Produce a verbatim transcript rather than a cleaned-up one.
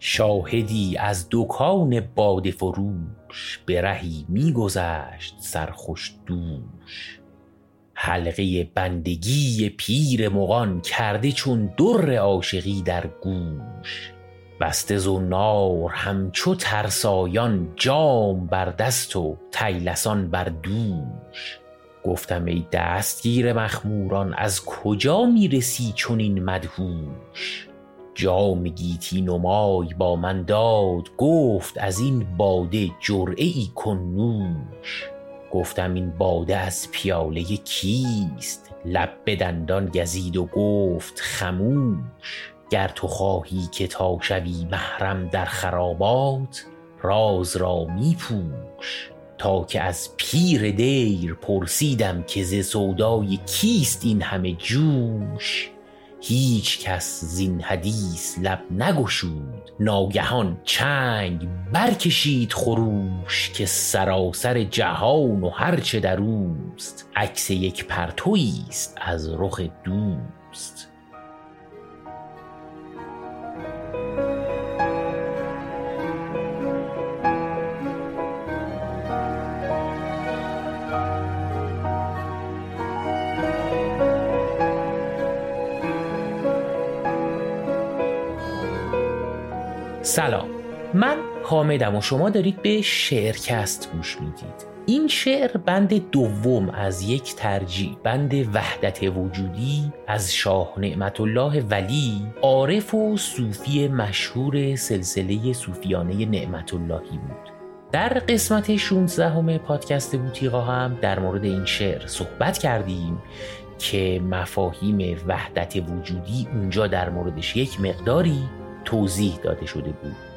شاهدی از دکان باده فروش به رهی میگذشت سرخوش دوش. حلقه بندگی پیر مغان کرده چون در عاشقی در گوش. بسته زنار همچو ترسایان جام بر دست و طیلسان بر دوش. گفتم ای دستگیر مخموران از کجا میرسی چنین مدهوش؟ جام گیتی نمای با من داد گفت از این باده جرعه ای کن نوش. گفتم این باده از پیاله کیست؟ لب به دندان گزید و گفت خموش. گر تو خواهی که تا شوی محرم در خرابات راز را میپوش. تا که از پیر دیر پرسیدم که ز سودای کیست این همه جوش؟ هیچ کس زین حدیث لب نگشود ناگهان چنگ برکشید خروش. که سراسر جهان و هرچه در اوست عکس یک پرتویی است از رخ دوست. سلام، من حامدم و شما دارید به شعرکست گوش میدید. این شعر بند دوم از یک ترجیع بند وحدت وجودی از شاه نعمت الله ولی، عارف و صوفی مشهور سلسله صوفیانه نعمت اللهی بود. در قسمت شانزده همه پادکست بوتیقا هم در مورد این شعر صحبت کردیم که مفاهیم وحدت وجودی اونجا در موردش یک مقداری توضیح داده شده بود.